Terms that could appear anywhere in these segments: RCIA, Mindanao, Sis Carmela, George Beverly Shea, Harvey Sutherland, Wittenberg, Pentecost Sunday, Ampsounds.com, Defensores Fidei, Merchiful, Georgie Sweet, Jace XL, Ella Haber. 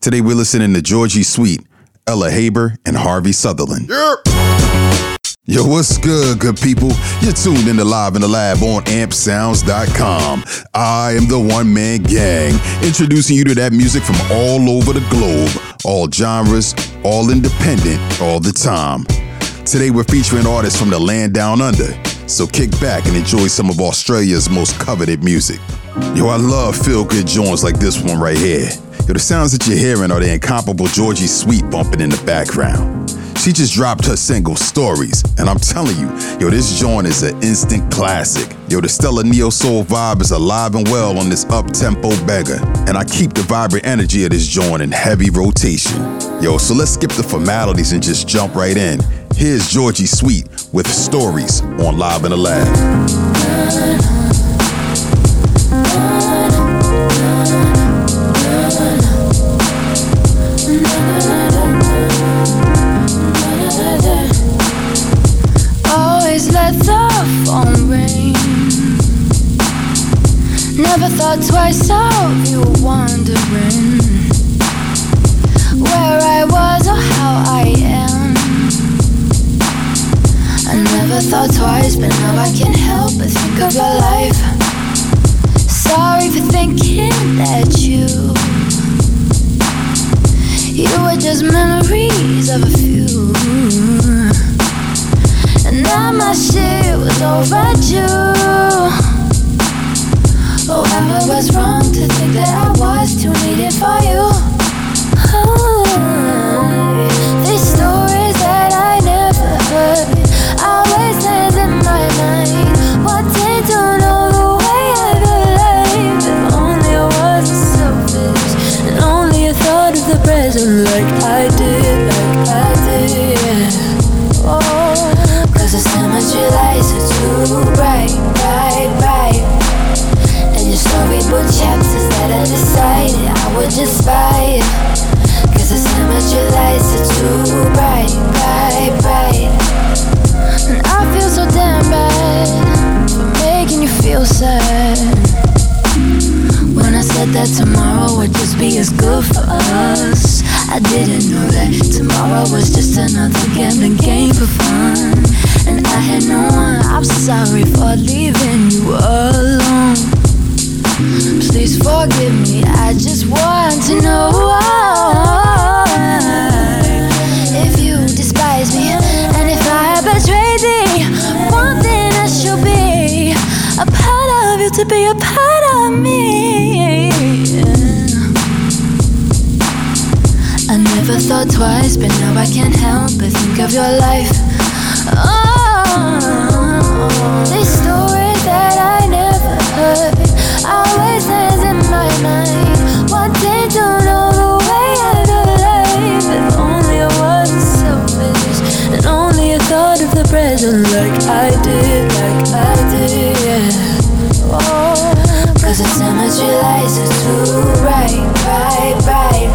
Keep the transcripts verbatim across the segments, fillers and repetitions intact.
Today we're listening to Georgie Sweet, Ella Haber, and Harvey Sutherland. Yep. Yo, what's good, good people? You're tuned in to Live in the Lab on amp sounds dot com. I am the one-man gang, introducing you to that music from all over the globe, all genres, all independent, all the time. Today we're featuring artists from the land down under, so kick back and enjoy some of Australia's most coveted music. Yo, I love feel-good joints like this one right here. Yo, the sounds that you're hearing are the incomparable Georgie Sweet bumping in the background. She just dropped her single, Stories, and I'm telling you, yo, this joint is an instant classic. Yo, the stellar neo-soul vibe is alive and well on this up-tempo beggar, and I keep the vibrant energy of this joint in heavy rotation. Yo, so let's skip the formalities and just jump right in. Here's Georgie Sweet with Stories on Live in the Lab. Never thought twice of you wondering where I was or how I am. I never thought twice, but now I can't help but think of your life. Sorry for thinking that you You were just memories of a few. And now my shit was overdue. Oh, I was wrong to think that I was too needed for you. Ooh, these stories that I never heard always lands in my mind. What did you know the way I believed? If only I wasn't selfish, and only I thought of the present like I did, like I did. Oh, 'cause the cemetery lights are too bright, bright, bright. Storybook chapters that I decided I would just buy. 'Cause the symmetry lights are too bright, bright, bright. And I feel so damn bad for making you feel sad. When I said that tomorrow would just be as good for us, I didn't know that tomorrow was just another gambling game for fun. And I had no one, I'm sorry for leaving you alone. Please forgive me, I just want to know if you despise me and if I betrayed thee. One thing I should be a part of you to be a part of me. I never thought twice, but now I can't help but think of your life. Oh, these stories that I never heard always lands in my mind. What did you know the way I believed? If only I wasn't selfish, and only I thought of the present like I did, like I did. Oh, 'cause the cemetery lights are too bright, bright, bright.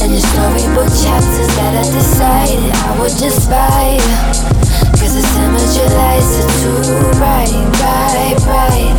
And your storybook chapters that I decided I would just buy. 'Cause the cemetery lights are too bright, bright, bright.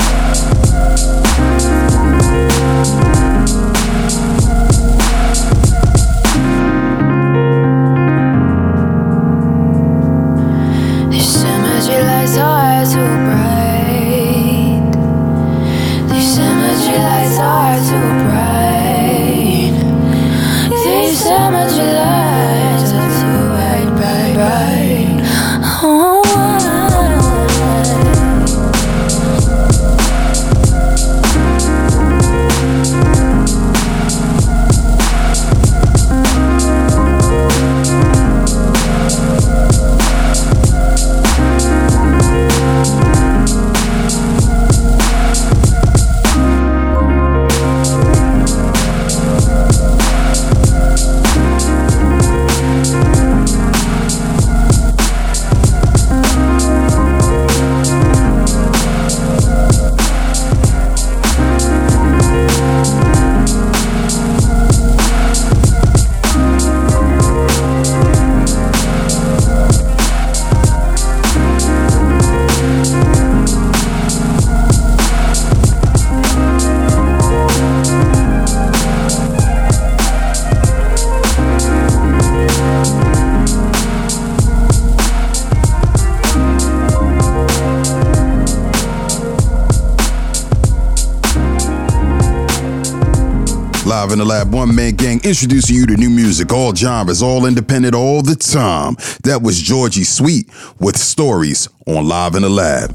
Live in the lab, one man gang, introducing you to new music, all genres, all independent, all the time. That was Georgie Sweet with Stories on Live in the Lab.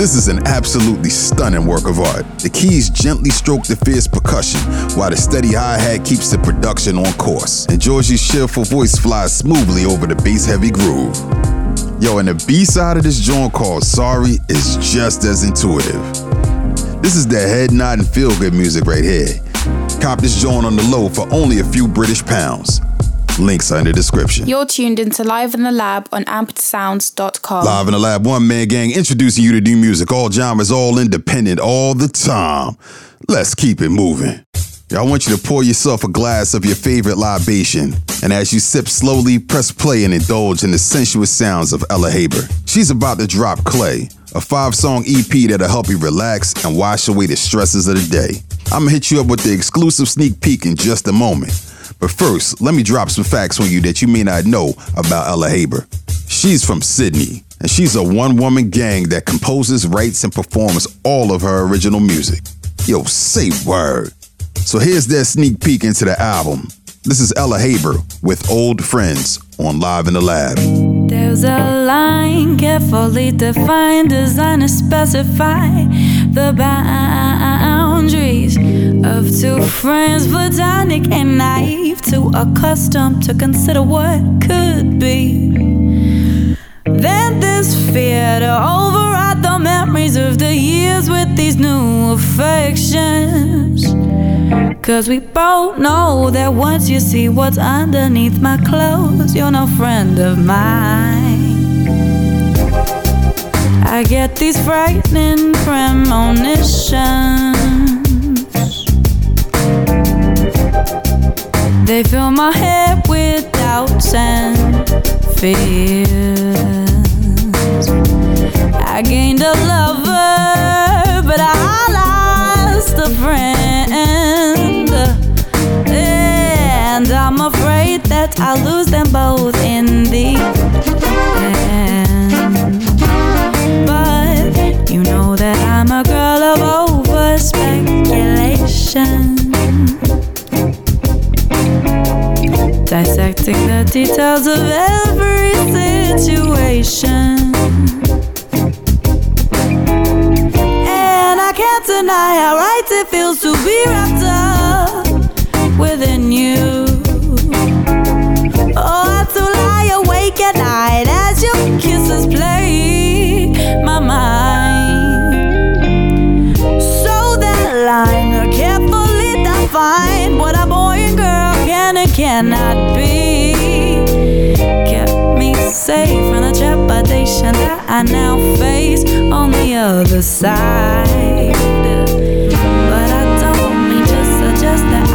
This is an absolutely stunning work of art. The keys gently stroke the fierce percussion, while the steady hi-hat keeps the production on course, and Georgie's cheerful voice flies smoothly over the bass-heavy groove. Yo, and the B-side of this joint called Sorry is just as intuitive. This is that head nod and feel-good music right here. Cop this joint on the low for only a few British pounds. Links are in the description. You're tuned into Live in the Lab on amp sounds dot com. Live in the Lab, one man gang, introducing you to new music, all genres, all independent, all the time. Let's keep it moving. I want you to pour yourself a glass of your favorite libation, and as you sip slowly, press play and indulge in the sensuous sounds of Ella Haber. She's about to drop Clay, a five-song E P that'll help you relax and wash away the stresses of the day. I'm gonna hit you up with the exclusive sneak peek in just a moment. But first, let me drop some facts on you that you may not know about Ella Haber. She's from Sydney, and she's a one-woman gang that composes, writes, and performs all of her original music. Yo, say word. So here's their sneak peek into the album. This is Ella Haber with Old Friends on Live in the Lab. There's a line carefully defined, designed to specify the boundaries of two friends, platonic and naive, too accustomed to consider what could be. Then there's fear to override the memories of the years with these new affections. 'Cause we both know that once you see what's underneath my clothes, you're no friend of mine. I get these frightening premonitions. They fill my head with doubts and fears. I gained a lover, but I lost a friend. And I'm afraid that I'll lose them both in the end. But you know that I'm a girl of over speculation, dissecting the details of every situation. And I can't deny how right it feels to be wrapped up within you. Oh, I do lie awake at night as your kisses play my mind. So that line will carefully define what a boy and girl can and cannot be. Kept me safe from the trepidation that I now face on the other side. But I don't mean to suggest that I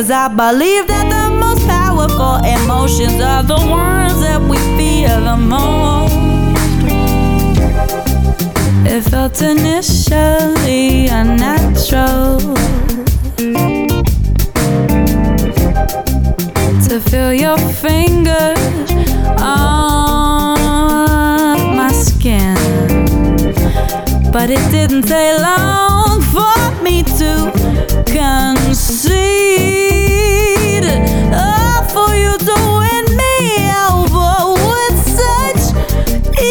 Cause I believe that the most powerful emotions are the ones that we feel the most. It felt initially unnatural to feel your fingers on my skin, but it didn't take long for me to concede, oh, for you to win me over with such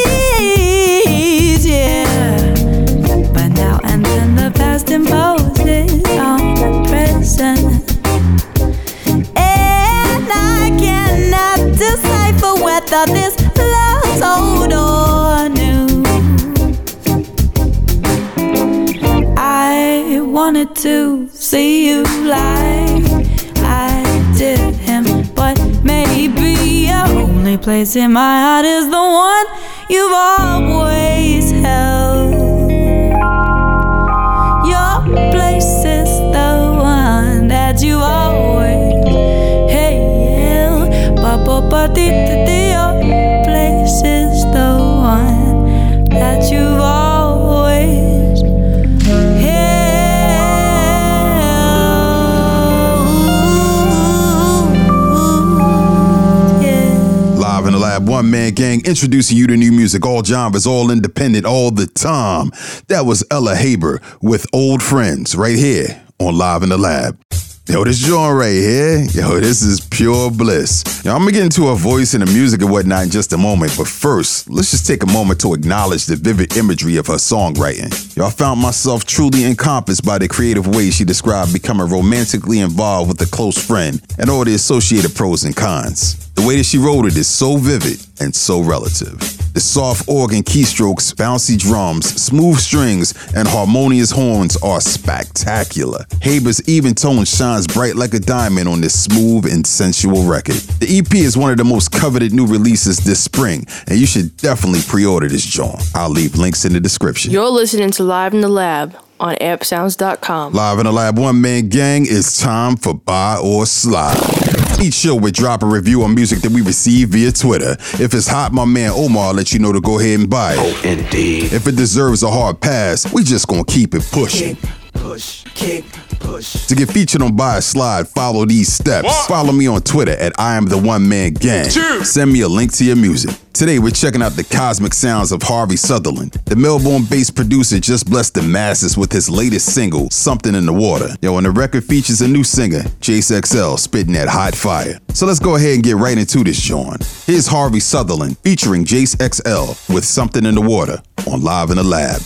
ease, yeah. But now and then the past imposes on the present, and I cannot decipher whether this love's old or new. I wanted to see you like I did him, but maybe your only place in my heart is the one you've always held. Your place is the one that you always held. Your place is the one that you've always. one man gang, introducing you to new music, all genres, all independent, all the time. That was Ella Haber with Old Friends right here on Live in the Lab. Yo, this joint right here, yo, this is pure bliss. Now, I'm gonna get into her voice and the music and whatnot in just a moment, but first, let's just take a moment to acknowledge the vivid imagery of her songwriting. Yo, I found myself truly encompassed by the creative way she described becoming romantically involved with a close friend and all the associated pros and cons. The way that she wrote it is so vivid and so relative. The soft organ keystrokes, bouncy drums, smooth strings, and harmonious horns are spectacular. Haber's even tone shines bright like a diamond on this smooth and sensual record. The E P is one of the most coveted new releases this spring, and you should definitely pre-order this joint. I'll leave links in the description. You're listening to Live in the Lab on amp sounds dot com. Live in the Lab, one man gang, it's time for Buy or Slide. Each show we drop a review on music that we receive via Twitter. If it's hot, my man Omar lets you know to go ahead and buy it. Oh, indeed. If it deserves a hard pass, we just gonna keep it pushing. Kick, push, kick, push. To get featured on Buy a Slide, follow these steps. What? Follow me on Twitter at I am the one man gang. Cheer. Send me a link to your music. Today we're checking out the cosmic sounds of Harvey Sutherland. The Melbourne-based producer just blessed the masses with his latest single, Something in the Water. Yo, and the record features a new singer, Jace X L, spitting that hot fire. So let's go ahead and get right into this, John. Here's Harvey Sutherland featuring Jace X L with Something in the Water on Live in the Lab.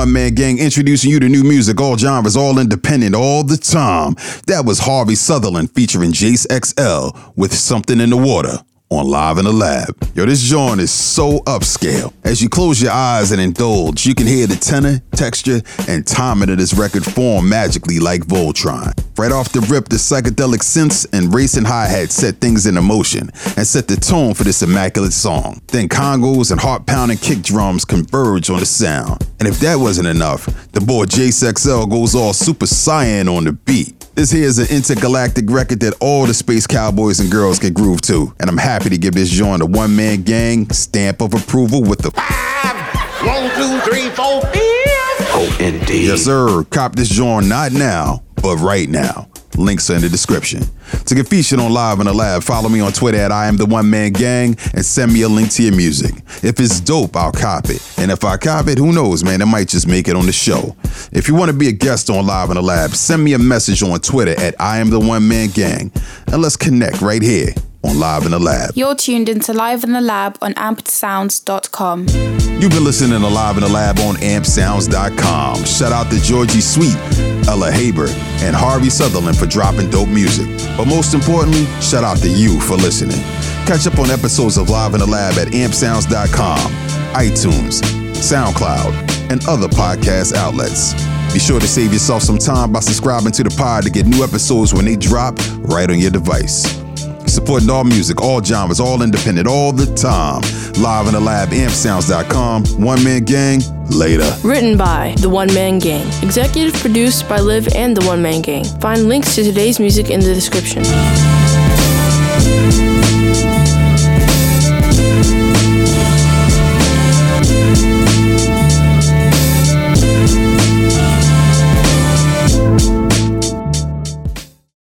One Man Gang, introducing you to new music, all genres, all independent, all the time. That was Harvey Sutherland featuring Jace X L with Something in the Water on Live in the Lab. Yo, this joint is so upscale. As you close your eyes and indulge, you can hear the tenor, texture, and timing of this record form magically like Voltron. Right off the rip, the psychedelic synths and racing hi-hats set things into motion and set the tone for this immaculate song. Then congos and heart-pounding kick drums converge on the sound. And if that wasn't enough, the boy Jace X L goes all super cyan on the beat. This here is an intergalactic record that all the space cowboys and girls can groove to, and I'm happy to give this joint a One Man Gang stamp of approval with the five, one, two, three, four, five. Oh, indeed. Yes, sir. Cop this joint not now, but right now. Links are in the description. To get featured on Live in the Lab, follow me on Twitter at I Am The One Man Gang and send me a link to your music. If it's dope, I'll cop it. And if I cop it, who knows, man, it might just make it on the show. If you want to be a guest on Live in the Lab, send me a message on Twitter at I Am The One Man Gang and let's connect right here on Live in the Lab. You're tuned into Live in the Lab on amp sounds dot com. You've been listening to Live in the Lab on amp sounds dot com. Shout out to Georgie Sweet, Ella Haber, and Harvey Sutherland for dropping dope music. But most importantly, shout out to you for listening. Catch up on episodes of Live in the Lab at amp sounds dot com, iTunes, SoundCloud, and other podcast outlets. Be sure to save yourself some time by subscribing to the pod to get new episodes when they drop right on your device. Supporting all music, all genres, all independent, all the time. Live in the Lab, amp sounds dot com. One Man Gang, later. Written by The One Man Gang. Executive produced by Liv and The One Man Gang. Find links to today's music in the description.